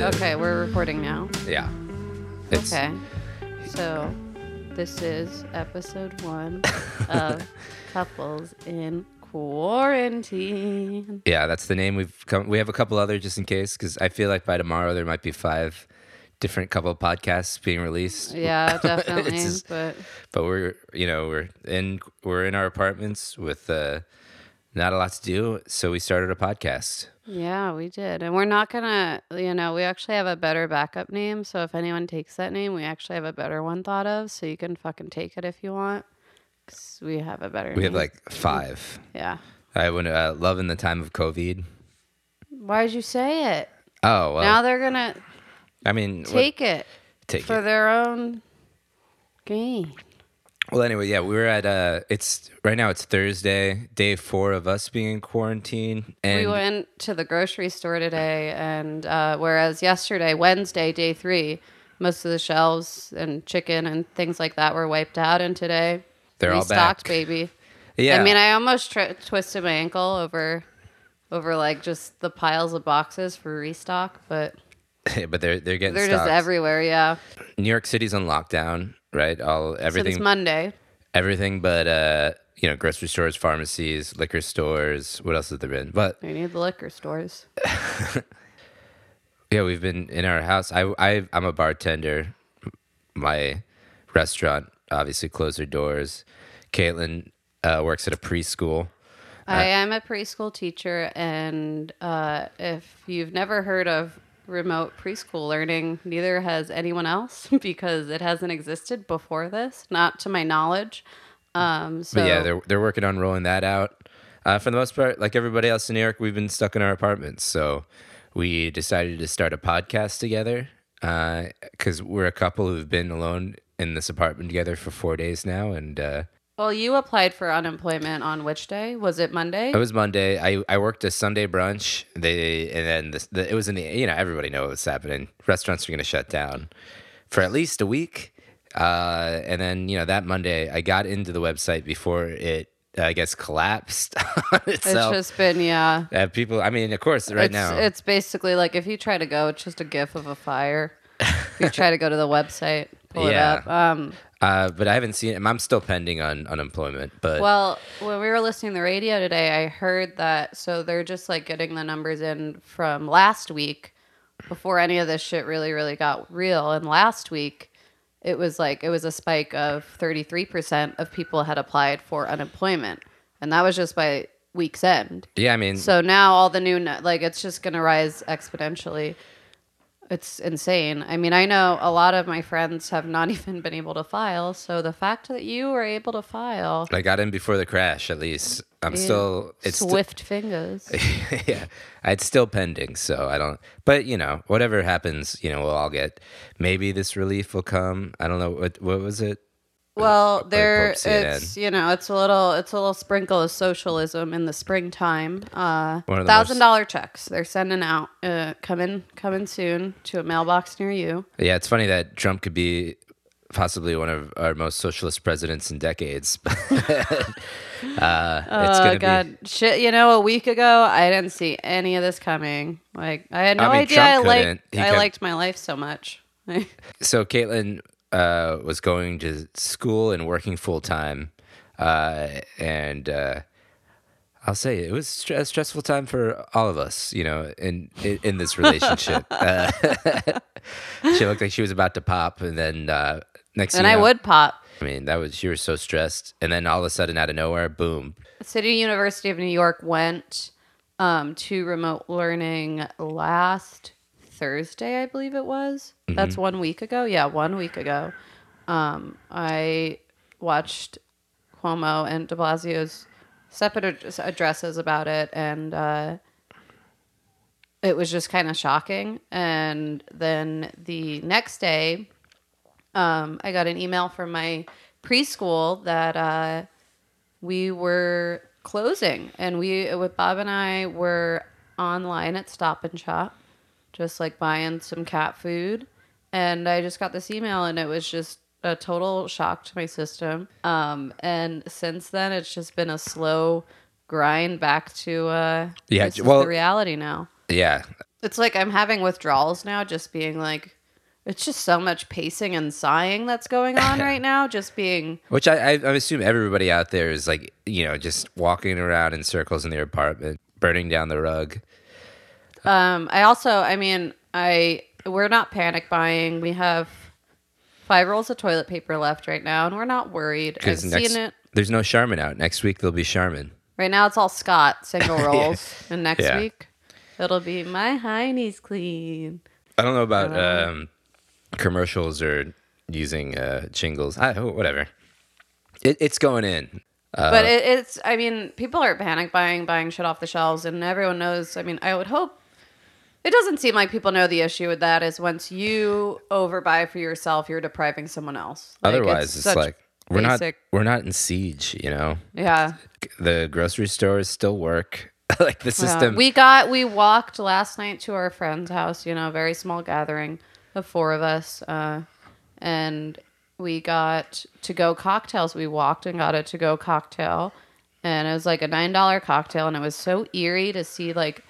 did. Okay, we're recording now. Yeah. Okay. So this is episode 1 of Couples in Quarantine. Yeah, that's the name we've come. We have a couple other just in case, because I feel like by tomorrow there might be 5 different couple podcasts being released. Yeah, definitely. Just, but we're, you know, we're in our apartments with not a lot to do, so we started a podcast. Yeah, we did. And we're not going to, you know, we actually have a better backup name. So if anyone takes that name, we actually have a better one thought of. So you can fucking take it if you want. Because we have a better name. We have like 5. Yeah. I went Love in the Time of COVID. Why did you say it? Oh, well. Now they're going to take it for their own gain. Well, anyway, yeah, we were at, right now it's Thursday, day 4 of us being in quarantine. And we went to the grocery store today, and whereas yesterday, Wednesday, day 3, most of the shelves and chicken and things like that were wiped out, and today they're all stocked, baby. Yeah. I mean, I almost twisted my ankle over like just the piles of boxes for restock, but... but they're getting stocked. They're just everywhere, yeah. New York City's on lockdown. Right, everything. Since Monday. Everything but grocery stores, pharmacies, liquor stores. What else has there been? But we need the liquor stores. Yeah, we've been in our house. I'm a bartender. My restaurant obviously closed their doors. Caitlin works at a preschool. I am a preschool teacher, and if you've never heard of remote preschool learning, neither has anyone else, because it hasn't existed before this, not to my knowledge. So but yeah, they're working on rolling that out. For the most part, like everybody else in New York, we've been stuck in our apartments, so we decided to start a podcast together because we're a couple who've been alone in this apartment together for 4 days now. And well, you applied for unemployment on which day? Was it Monday? It was Monday. I worked a Sunday brunch. It was in the, you know, everybody knows what's happening. Restaurants are going to shut down for at least a week. And then, you know, that Monday I got into the website before it, I guess, collapsed on itself. It's just been, yeah. People, I mean, of course, now. It's basically like if you try to go, it's just a GIF of a fire. If you try to go to the website, pull it up. But I haven't seen him. I'm still pending on unemployment. But well, when we were listening to the radio today, I heard that. So they're just like getting the numbers in from last week before any of this shit really, really got real. And last week, it was a spike of 33% of people had applied for unemployment. And that was just by week's end. Yeah, I mean. So now all the new, it's just going to rise exponentially. It's insane. I mean, I know a lot of my friends have not even been able to file. So the fact that you were able to file. I got in before the crash, at least. I'm still. It's swift fingers. Yeah. It's still pending. So I don't. But, you know, whatever happens, you know, we'll all get. Maybe this relief will come. I don't know. What was it? Well, it's a little sprinkle of socialism in the springtime. $1,000 checks they're sending out, coming soon to a mailbox near you. Yeah, it's funny that Trump could be possibly one of our most socialist presidents in decades. It's gonna God. Be... Shit, you know, a week ago, I didn't see any of this coming. Like, I had no idea. Trump liked my life so much. So Caitlin was going to school and working full time, and I'll say it was a stressful time for all of us, you know, in this relationship. She looked like she was about to pop, and then next thing you know, I would pop. I mean, she was so stressed, and then all of a sudden, out of nowhere, boom! City University of New York went to remote learning last Thursday, I believe it was. Mm-hmm. That's 1 week ago. Yeah, 1 week ago. I watched Cuomo and de Blasio's separate addresses about it, and it was just kind of shocking. And then the next day, I got an email from my preschool that we were closing, and we, with Bob and I, were online at Stop and Shop, just like buying some cat food. And I just got this email, and it was just a total shock to my system. And since then, it's just been a slow grind back to the reality now. Yeah. It's like I'm having withdrawals now, just being like, it's just so much pacing and sighing that's going on right now, just being... Which I assume everybody out there is like, you know, just walking around in circles in their apartment, burning down the rug. I also, I mean, we're not panic buying. We have 5 rolls of toilet paper left right now, and we're not worried. I've seen it. There's no Charmin out. Next week, there'll be Charmin. Right now, it's all Scott single rolls. Yeah. And next week, it'll be my hiney's clean. I don't know about commercials or using shingles. Whatever. It's going in. But it's, I mean, people are panic buying shit off the shelves, and everyone knows. I mean, I would hope. It doesn't seem like people know the issue with that is once you overbuy for yourself, you're depriving someone else. Like, otherwise, it's like we're not in siege, you know? Yeah. The grocery stores still work. Like the system. Yeah. We walked last night to our friend's house, you know, a very small gathering of 4 of us. And we got to-go cocktails. We walked and got a to-go cocktail. And it was like a $9 cocktail. And it was so eerie to see, like,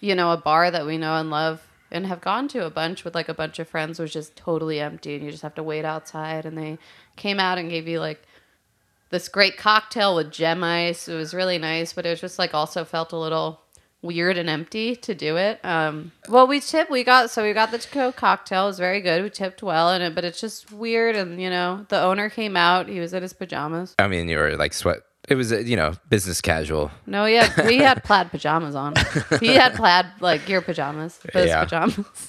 you know, a bar that we know and love and have gone to a bunch with like a bunch of friends was just totally empty. And you just have to wait outside. And they came out and gave you like this great cocktail with gem ice. It was really nice. But it was just like also felt a little weird and empty to do it. Well, we got the to-go cocktail. It was very good. We tipped well in it, but it's just weird. And, you know, the owner came out. He was in his pajamas. I mean, you were like sweat. It was, you know, business casual. No, we had plaid pajamas on. He had plaid, like, your pajamas. Those pajamas.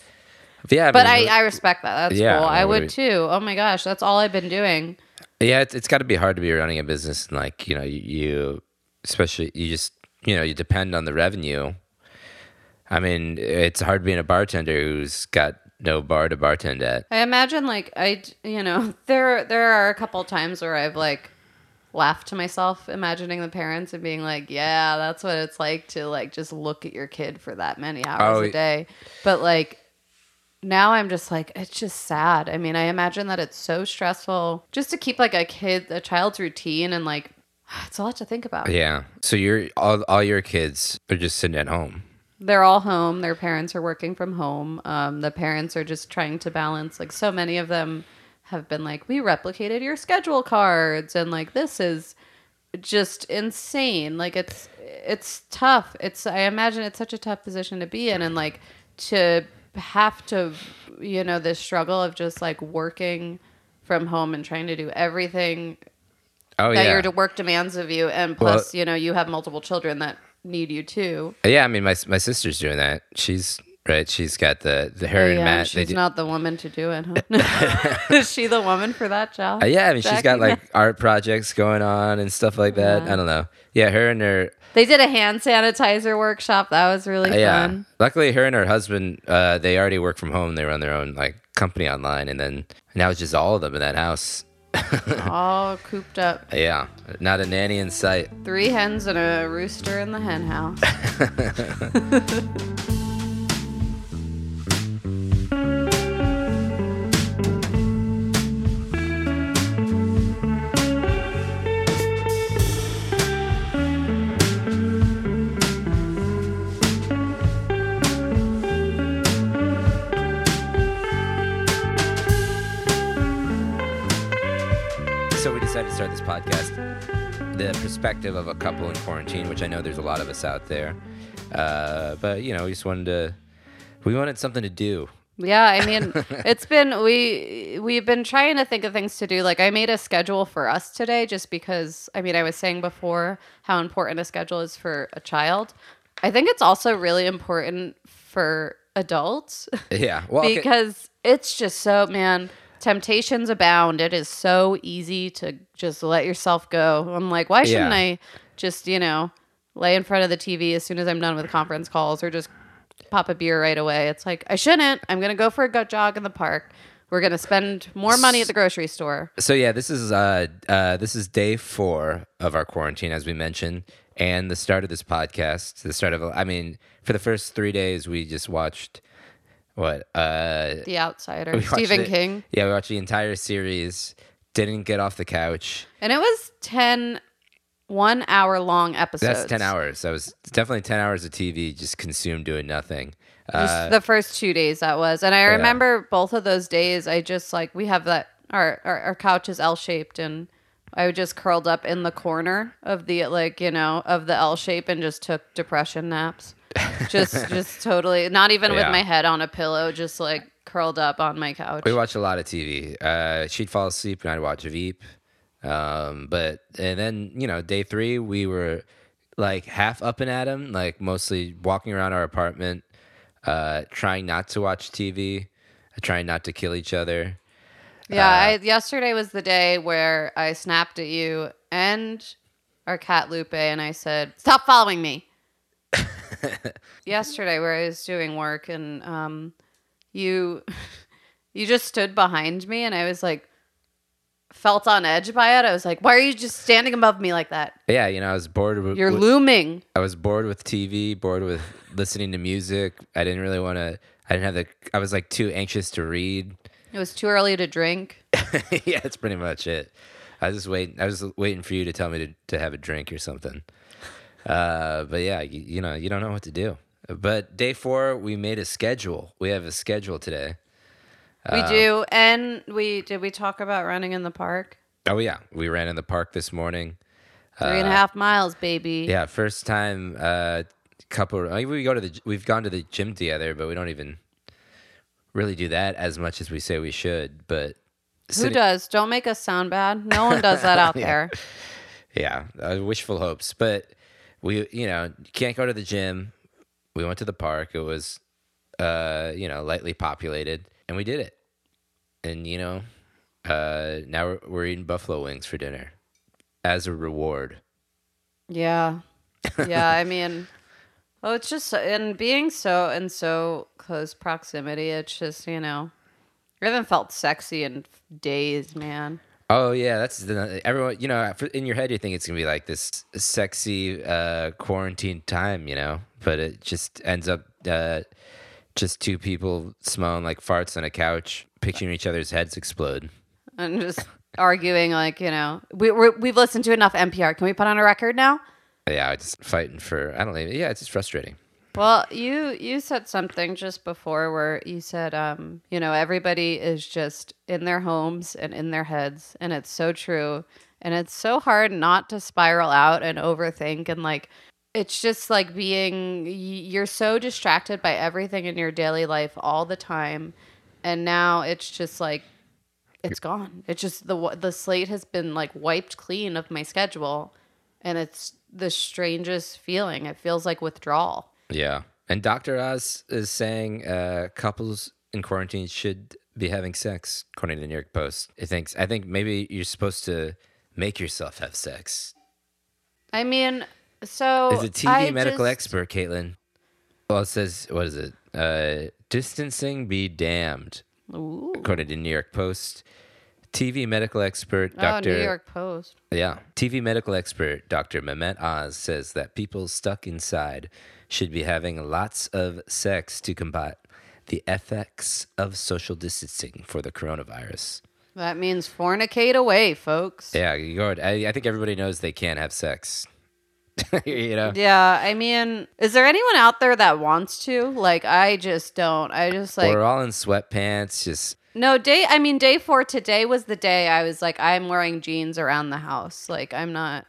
Yeah, but I respect that. That's cool. I would, too. Oh, my gosh. That's all I've been doing. Yeah, it's got to be hard to be running a business. And, like, you know, you especially, you just, you know, you depend on the revenue. I mean, it's hard being a bartender who's got no bar to bartend at. I imagine, like, you know, there are a couple times where I've, like, laugh to myself imagining the parents and being like, yeah, that's what it's like to like just look at your kid for that many hours a day. But like now I'm just like, it's just sad. I mean, I imagine that it's so stressful just to keep like a child's routine, and like it's a lot to think about. Yeah. So you're all your kids are just sitting at home. They're all home. Their parents are working from home. The parents are just trying to balance, like, so many of them have been like, we replicated your schedule cards, and like this is just insane. Like it's tough. I imagine it's such a tough position to be in, and like to have to, you know, this struggle of just like working from home and trying to do everything your work demands of you, and plus, well, you know, you have multiple children that need you too. Yeah, I mean, my sister's doing that. She's right, she's got the hair and Matt. She's not the woman to do it, huh? Is she the woman for that job? Yeah, I mean, Jackie, she's got like art projects going on and stuff like that. Yeah. I don't know. Yeah, her and her... They did a hand sanitizer workshop. That was really fun. Luckily, her and her husband, they already work from home. They run their own like company online. And then now it's just all of them in that house. All cooped up. Yeah, not a nanny in sight. 3 hens and a rooster in the hen house. To start this podcast, the perspective of a couple in quarantine, which I know there's a lot of us out there, but you know, we just wanted something to do. Yeah, I mean, it's been we've been trying to think of things to do. Like, I made a schedule for us today, just because, I mean, I was saying before how important a schedule is for a child. I think it's also really important for adults. Yeah, well, because it's just so, man. Temptations abound. It is so easy to just let yourself go. I'm like, why shouldn't I just, you know, lay in front of the TV as soon as I'm done with conference calls, or just pop a beer right away? It's like, I shouldn't. I'm going to go for a jog in the park. We're going to spend more money at the grocery store. So yeah, this is day 4 of our quarantine, as we mentioned, and the start of this podcast. I mean, for the first 3 days, we just watched... What? The Outsider. Stephen King. Yeah, we watched the entire series. Didn't get off the couch. And it was 10 1 hour-long episodes. That's 10 hours. That was definitely 10 hours of TV just consumed doing nothing. Just the first 2 days that was. And I remember both of those days, I just like, we have that, our couch is L-shaped, and I just curled up in the corner of the, like, you know, of the L shape and just took depression naps. Just totally, not even with my head on a pillow, just like curled up on my couch. We watch a lot of TV. She'd fall asleep and I'd watch Veep. And then, you know, day three, we were like half up and at 'em, like mostly walking around our apartment, trying not to watch TV, trying not to kill each other. Yeah, yesterday was the day where I snapped at you and our cat Lupe, and I said, "Stop following me." Yesterday, where I was doing work, and you just stood behind me, and I was like, felt on edge by it. I was like, "Why are you just standing above me like that?" Yeah, you know, I was bored. You're looming. I was bored with TV, bored with listening to music. I didn't really want to. I was like too anxious to read. It was too early to drink. Yeah, that's pretty much it. I was waiting for you to tell me to have a drink or something. But yeah, you know, you don't know what to do. But day four, we made a schedule. We have a schedule today. We do. And did we talk about running in the park? Oh, yeah. We ran in the park this morning. 3.5 miles, baby. Yeah, first time we've gone to the gym together, but we don't even really do that as much as we say we should, but who does? Don't make us sound bad. No one does that out there. Yeah, wishful hopes. But we, you know, can't go to the gym. We went to the park. It was, you know, lightly populated, and we did it. And you know, now we're eating buffalo wings for dinner as a reward. Yeah. I mean. Oh, it's just, and being so in so close proximity, it's just, you know, I haven't felt sexy in days, man. Oh, yeah, everyone, you know, in your head, you think it's going to be like this sexy quarantine time, you know, but it just ends up just two people smelling like farts on a couch, picturing each other's heads explode. And just arguing like, you know, we've listened to enough NPR. Can we put on a record now? Yeah, I just fighting for, I don't know. Yeah, it's just frustrating. Well, you said something just before where you said, you know, everybody is just in their homes and in their heads. And it's so true. And it's so hard not to spiral out and overthink. And like, it's just like you're so distracted by everything in your daily life all the time. And now it's just like, it's gone. It's just the slate has been like wiped clean of my schedule. And it's the strangest feeling. It feels like withdrawal. Yeah. And Dr. Oz is saying couples in quarantine should be having sex, according to the New York Post. I think maybe you're supposed to make yourself have sex. I mean, so as a TV medical expert, Caitlin. Well, it says, what is it? Distancing be damned. Ooh. According to New York Post. TV medical expert Dr. New York Post. Yeah. TV medical expert Dr. Mehmet Oz says that people stuck inside should be having lots of sex to combat the effects of social distancing for the coronavirus. That means fornicate away, folks. Yeah, I think everybody knows they can't have sex. You know? Yeah, I mean, is there anyone out there that wants to? Like, I just don't. I just like, we're all in sweatpants, just no, day four today was the day I was like, I'm wearing jeans around the house. Like, I'm not,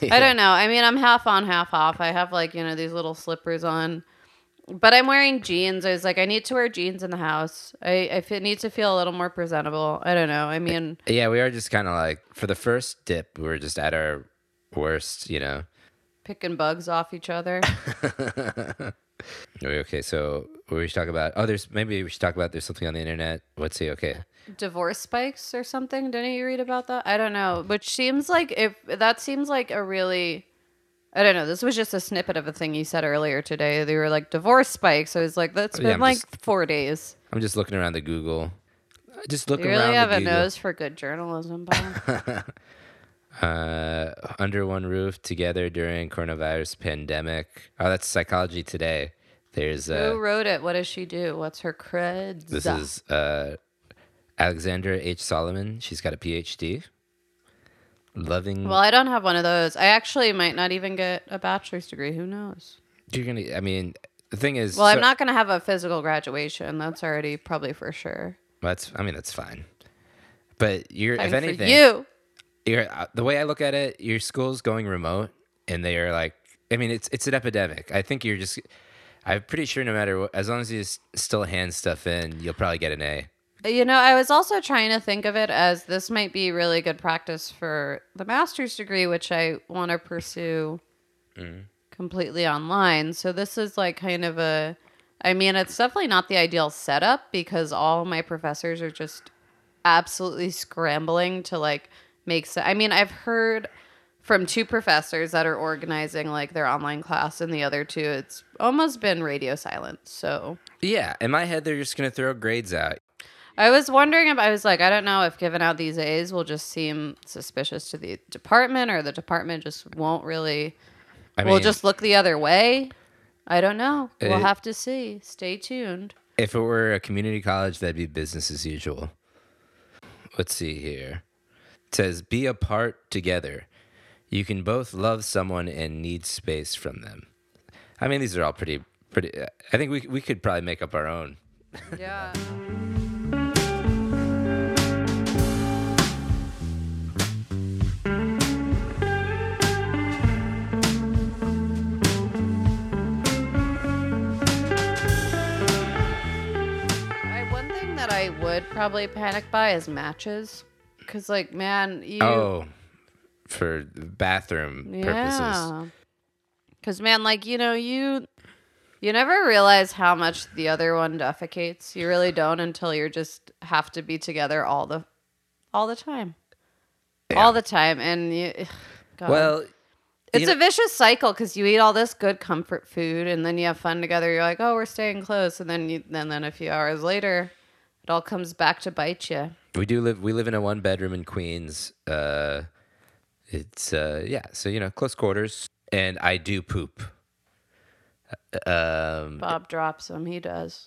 yeah. I don't know. I mean, I'm half on, half off. I have like, you know, these little slippers on, but I'm wearing jeans. I was like, I need to wear jeans in the house. I need to feel a little more presentable. I don't know. I mean. Yeah, we are just kind of like, for the first dip, we were just at our worst, you know. Picking bugs off each other. Okay, so we should talk about there's something on the internet. Let's see, okay. Divorce spikes or something. Didn't you read about that? I don't know. Which seems like I don't know. This was just a snippet of a thing you said earlier today. They were like divorce spikes. I was like, that's been like 4 days. I'm just looking around the Google. You really have a nose for good journalism, Bob. Under one roof together during coronavirus pandemic. Oh, that's Psychology Today. There's who wrote it? What does she do? What's her creds? This is Alexandra H. Solomon. She's got a PhD. loving. Well, I don't have one of those. I actually might not even get a bachelor's degree. Who knows? You're gonna. I mean, the thing is. Well, so, I'm not gonna have a physical graduation. That's already probably for sure. That's. I mean, that's fine. But you're. Fine if anything, for you. You're, the way I look at it, your school's going remote, and they are like. I mean, it's an epidemic. I think you're just. I'm pretty sure no matter what, as long as you still hand stuff in, you'll probably get an A. You know, I was also trying to think of it as this might be really good practice for the master's degree, which I want to pursue completely online. So this is like kind of a, I mean, it's definitely not the ideal setup because all my professors are just absolutely scrambling to like make sense. I mean, I've heard from two professors that are organizing like their online class and the other two, it's almost been radio silence. So yeah, in my head, they're just going to throw grades out. I was wondering if I was like, I don't know if giving out these A's will just seem suspicious to the department or the department just won't really, we'll just look the other way. I don't know. We'll have to see. Stay tuned. If it were a community college, that'd be business as usual. Let's see here. It says, be apart together. You can both love someone and need space from them. I mean, these are all pretty. I think we could probably make up our own. Yeah. I would probably panic by is matches, because like, man, you for bathroom purposes. Because man, like, you know, you never realize how much the other one defecates. You really don't until you just have to be together all the time, all the time, and you. God. Well, it's a vicious cycle because you eat all this good comfort food, and then you have fun together. You're like, oh, we're staying close, and then then a few hours later. It all comes back to bite you. We live in a one bedroom in Queens. So, you know, close quarters. And I do poop. Bob drops him. He does.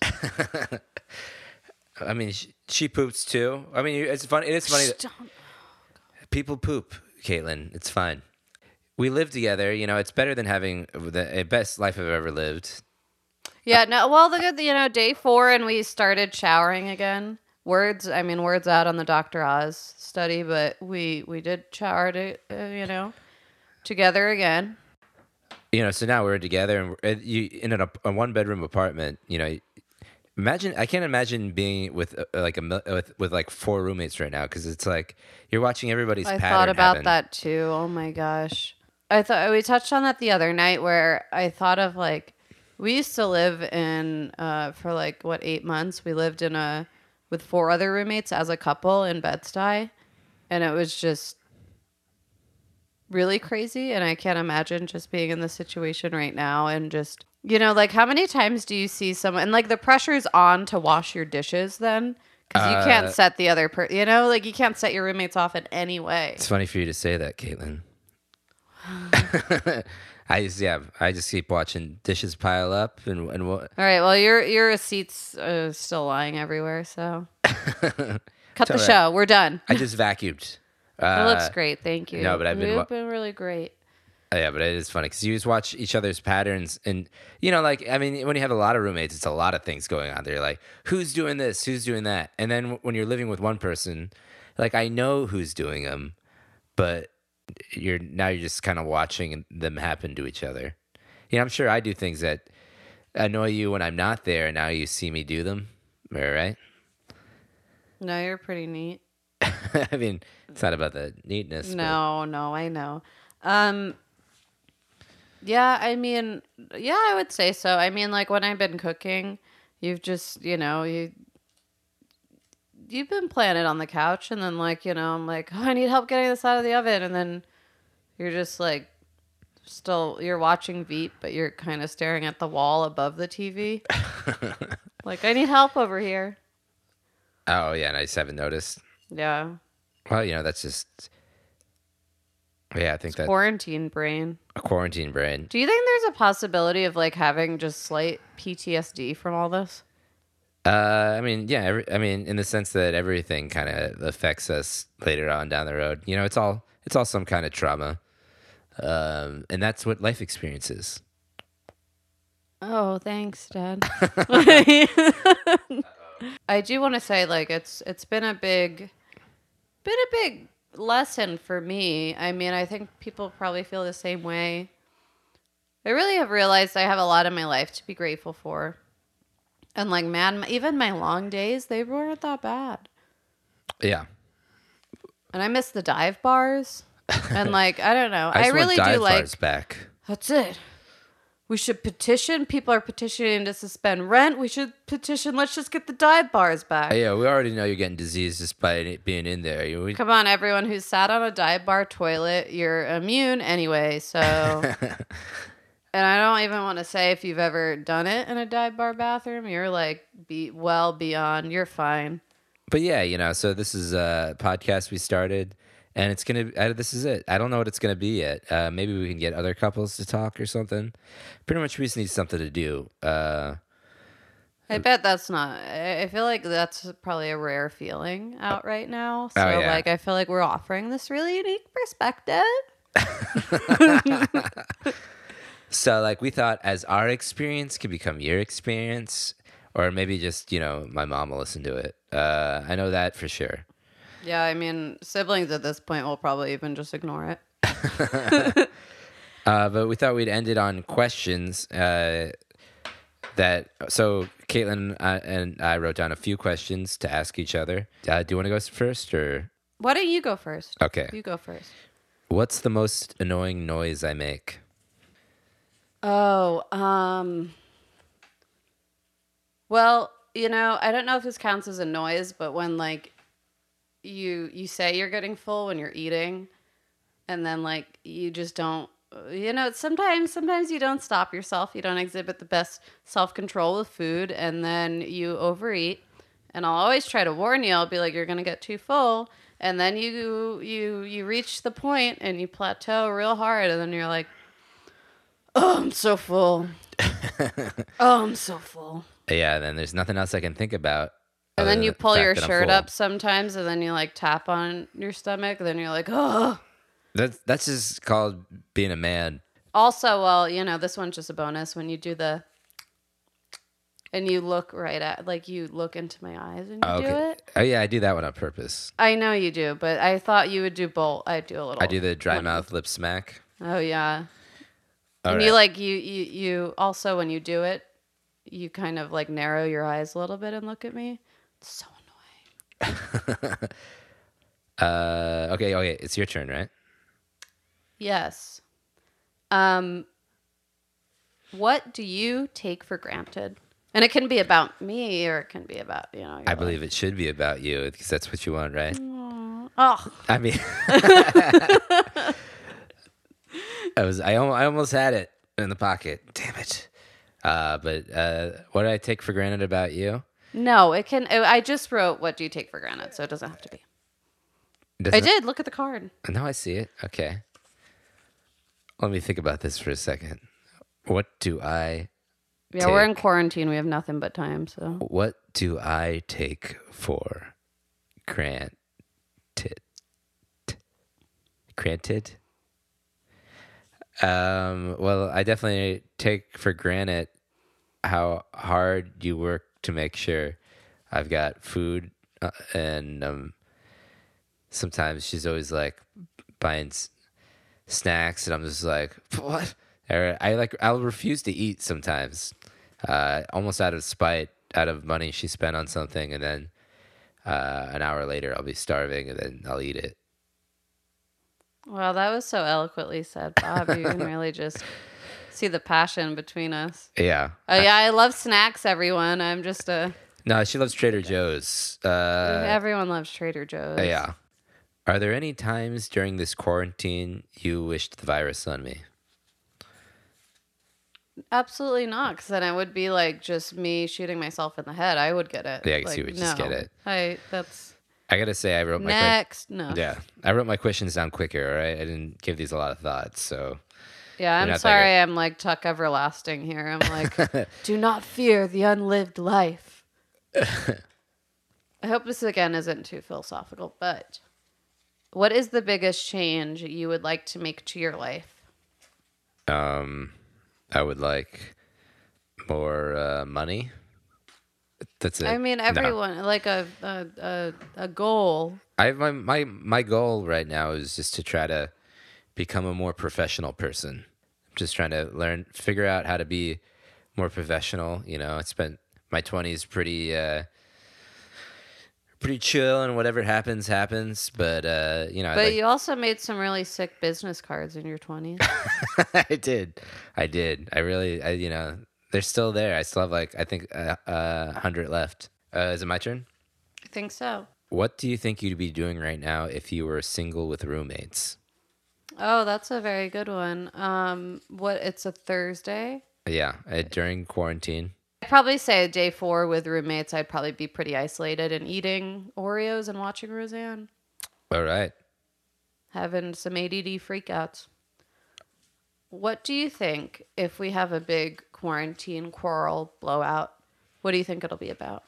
I mean, she poops too. I mean, it's funny. It is funny. People poop, Caitlin. It's fine. We live together. You know, it's better than having the best life I've ever lived. Yeah, no, well, day 4 and we started showering again. Words out on the Dr. Oz study, but we did shower, together again. You know, so now we're together and you in a one-bedroom apartment, you know, I can't imagine being with like 4 roommates right now because it's like you're watching everybody's pattern. I thought about that too. Oh my gosh. I thought we touched on that the other night where I thought of like, we used to live in, for like, 8 months, we lived in with 4 other roommates as a couple in Bed-Stuy, and it was just really crazy, and I can't imagine just being in this situation right now, and just, you know, like, how many times do you see someone, and like, the pressure's on to wash your dishes then, because you can't set the other person, you know, like, you can't set your roommates off in any way. It's funny for you to say that, Caitlin. I just keep watching dishes pile up and all right, well your receipts are still lying everywhere, so cut the show. We're done. I just vacuumed. It looks great, thank you. No, but you've been really great. Yeah, but it is funny because you just watch each other's patterns, and you know, like I mean, when you have a lot of roommates, it's a lot of things going on. They're like, who's doing this, who's doing that, and then when you're living with one person, like I know who's doing them, but. You're just kind of watching them happen to each other. You know, I'm sure I do things that annoy you when I'm not there, and now you see me do them. All right? No, you're pretty neat. I mean, it's not about the neatness. No, I know. Yeah, I mean, yeah, I would say so. I mean, like when I've been cooking, you've just, you know, you've been planted on the couch, and then like, you know, I'm like, oh, I need help getting this out of the oven. And then you're just like, you're watching Veep, but you're kind of staring at the wall above the TV. Like, I need help over here. Oh yeah. And I just haven't noticed. Yeah. Well, you know, that's just, yeah, I think it's a quarantine brain. Do you think there's a possibility of like having just slight PTSD from all this? I mean, yeah. I mean, in the sense that everything kind of affects us later on down the road. You know, it's all It's all some kind of trauma. And that's what life experience is. Oh, thanks, Dad. I do want to say, like, it's been a big lesson for me. I mean, I think people probably feel the same way. I really have realized I have a lot in my life to be grateful for. And, like, man, even my long days, they weren't that bad. Yeah. And I miss the dive bars. And, like, I don't know. I really do like dive bars back. That's it. We should petition. People are petitioning to suspend rent. We should petition. Let's just get the dive bars back. Yeah, we already know you're getting diseased just by it being in there. Come on, everyone who's sat on a dive bar toilet, you're immune anyway, so. And I don't even want to say if you've ever done it in a dive bar bathroom, you're like well beyond. You're fine. But yeah, so this is a podcast we started. And it's going to, this is it. I don't know what it's going to be yet. Maybe we can get other couples to talk or something. Pretty much we just need something to do. I bet that's not, I feel like that's probably a rare feeling out right now. So oh, yeah. Like, I feel like we're offering this really unique perspective. So like we thought as our experience could become your experience, or maybe just, my mom will listen to it. I know that for sure. Yeah, I mean, siblings at this point will probably even just ignore it. But we thought we'd end it on questions. So Caitlin and I wrote down a few questions to ask each other. Do you want to go first, or? Why don't you go first? Okay. You go first. What's the most annoying noise I make? Oh, well, I don't know if this counts as a noise, but when, like, you say you're getting full when you're eating, and then like you just don't, sometimes you don't stop yourself, you don't exhibit the best self-control with food, and then you overeat. And I'll always try to warn you. I'll be like, you're gonna get too full, and then you reach the point and you plateau real hard, and then you're like, oh, I'm so full. Oh, I'm so full. Yeah, then there's nothing else I can think about. And then you pull your shirt up sometimes, and then you like tap on your stomach, and then you're like, oh. That's just called being a man. Also, well, this one's just a bonus. When you do and you look right at, like you look into my eyes and you do it. Oh yeah, I do that one on purpose. I know you do, but I thought you would do both. I do the dry mouth lip smack. Oh yeah. All and right. You like you also when you do it, you kind of like narrow your eyes a little bit and look at me. So annoying. Okay, it's your turn, right? Yes. What do you take for granted? And it can be about me, or it can be about your life. Believe it should be about you, because that's what you want, right? Aww. Oh. I mean, I almost had it in the pocket. Damn it. But what do I take for granted about you? No, I just wrote, what do you take for granted? So it doesn't have to be. I did. Look at the card. No, I see it. Okay. Let me think about this for a second. What do I take? Yeah, we're in quarantine. We have nothing but time, so. What do I take for granted? Granted? Well, I definitely take for granted how hard you work to make sure I've got food, and sometimes she's always like buying snacks, and I'm just like, what? Or I'll refuse to eat sometimes, almost out of spite, out of money she spent on something, and then an hour later I'll be starving, and then I'll eat it. Wow, that was so eloquently said, Bob. You can really just see the passion between us. Yeah. Oh yeah, I love snacks, everyone. I'm just a... No, she loves Trader Joe's. Everyone loves Trader Joe's. Yeah. Are there any times during this quarantine you wished the virus on me? Absolutely not, because then it would be like just me shooting myself in the head. I would get it. Yeah, I guess you would just get it. I gotta say, I wrote my... I wrote my questions down quicker, all right? I didn't give these a lot of thought, so... Yeah, I'm sorry. I'm like Tuck Everlasting here. I'm like, do not fear the unlived life. I hope this again isn't too philosophical, but What is the biggest change you would like to make to your life? I would like more money. That's it. I mean, everyone like a goal. I have my goal right now is just to try to become a more professional person. I'm just trying to figure out how to be more professional. You know, I spent my 20s pretty chill, and whatever happens, happens. But you know, but you also made some really sick business cards in your 20s. I did. I really, you know, they're still there. I still have like I think 100 left. Is it my turn? I think so. What do you think you'd be doing right now if you were single with roommates? Oh, that's a very good one. What? It's a Thursday. Yeah, during quarantine. I'd probably say day 4 with roommates, I'd probably be pretty isolated and eating Oreos and watching Roseanne. All right. Having some ADD freakouts. What do you think if we have a big quarantine quarrel blowout? What do you think it'll be about?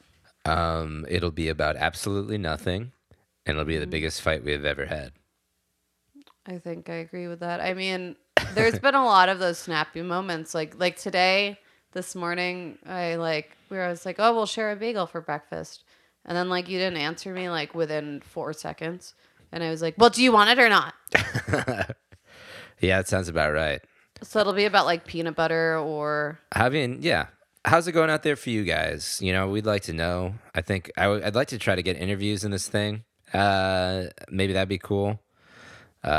It'll be about absolutely nothing, and it'll be the biggest fight we've ever had. I think I agree with that. I mean, there's been a lot of those snappy moments, like today. This morning, I was like, oh, we'll share a bagel for breakfast. And then, like, you didn't answer me, like, within 4 seconds. And I was like, well, do you want it or not? Yeah, it sounds about right. So it'll be about, like, peanut butter or... I mean, yeah. How's it going out there for you guys? You know, we'd like to know. I think I'd like to try to get interviews in this thing. Maybe that'd be cool. But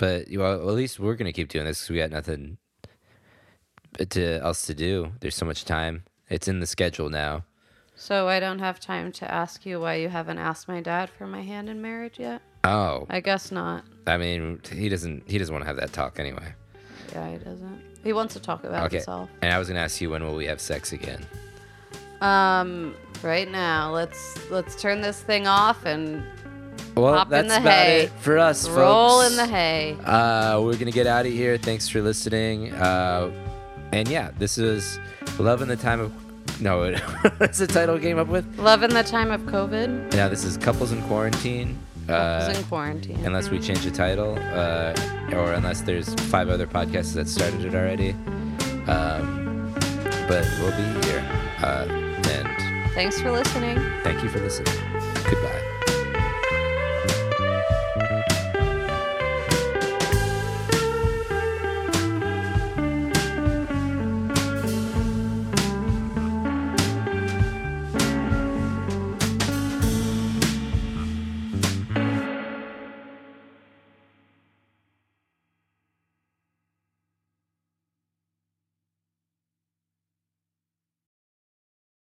well, at least we're going to keep doing this because we got nothing... else to do. There's so much time. It's in the schedule now. So I don't have time to ask you why you haven't asked my dad for my hand in marriage yet. Oh, I guess not. I mean, he doesn't want to have that talk anyway. Yeah, he doesn't. He wants to talk about himself. And I was gonna ask you, when will we have sex again? Right now. Let's turn this thing off and hop in the hay. About it for us, folks. Roll in the hay. We're gonna get out of here. Thanks for listening. And yeah, this is Love in the Time of... No, what's the title we came up with? Love in the Time of COVID. Yeah, this is Couples in Quarantine. Unless we change the title, or unless there's 5 other podcasts that started it already. But we'll be here. And thanks for listening. Thank you for listening. Goodbye.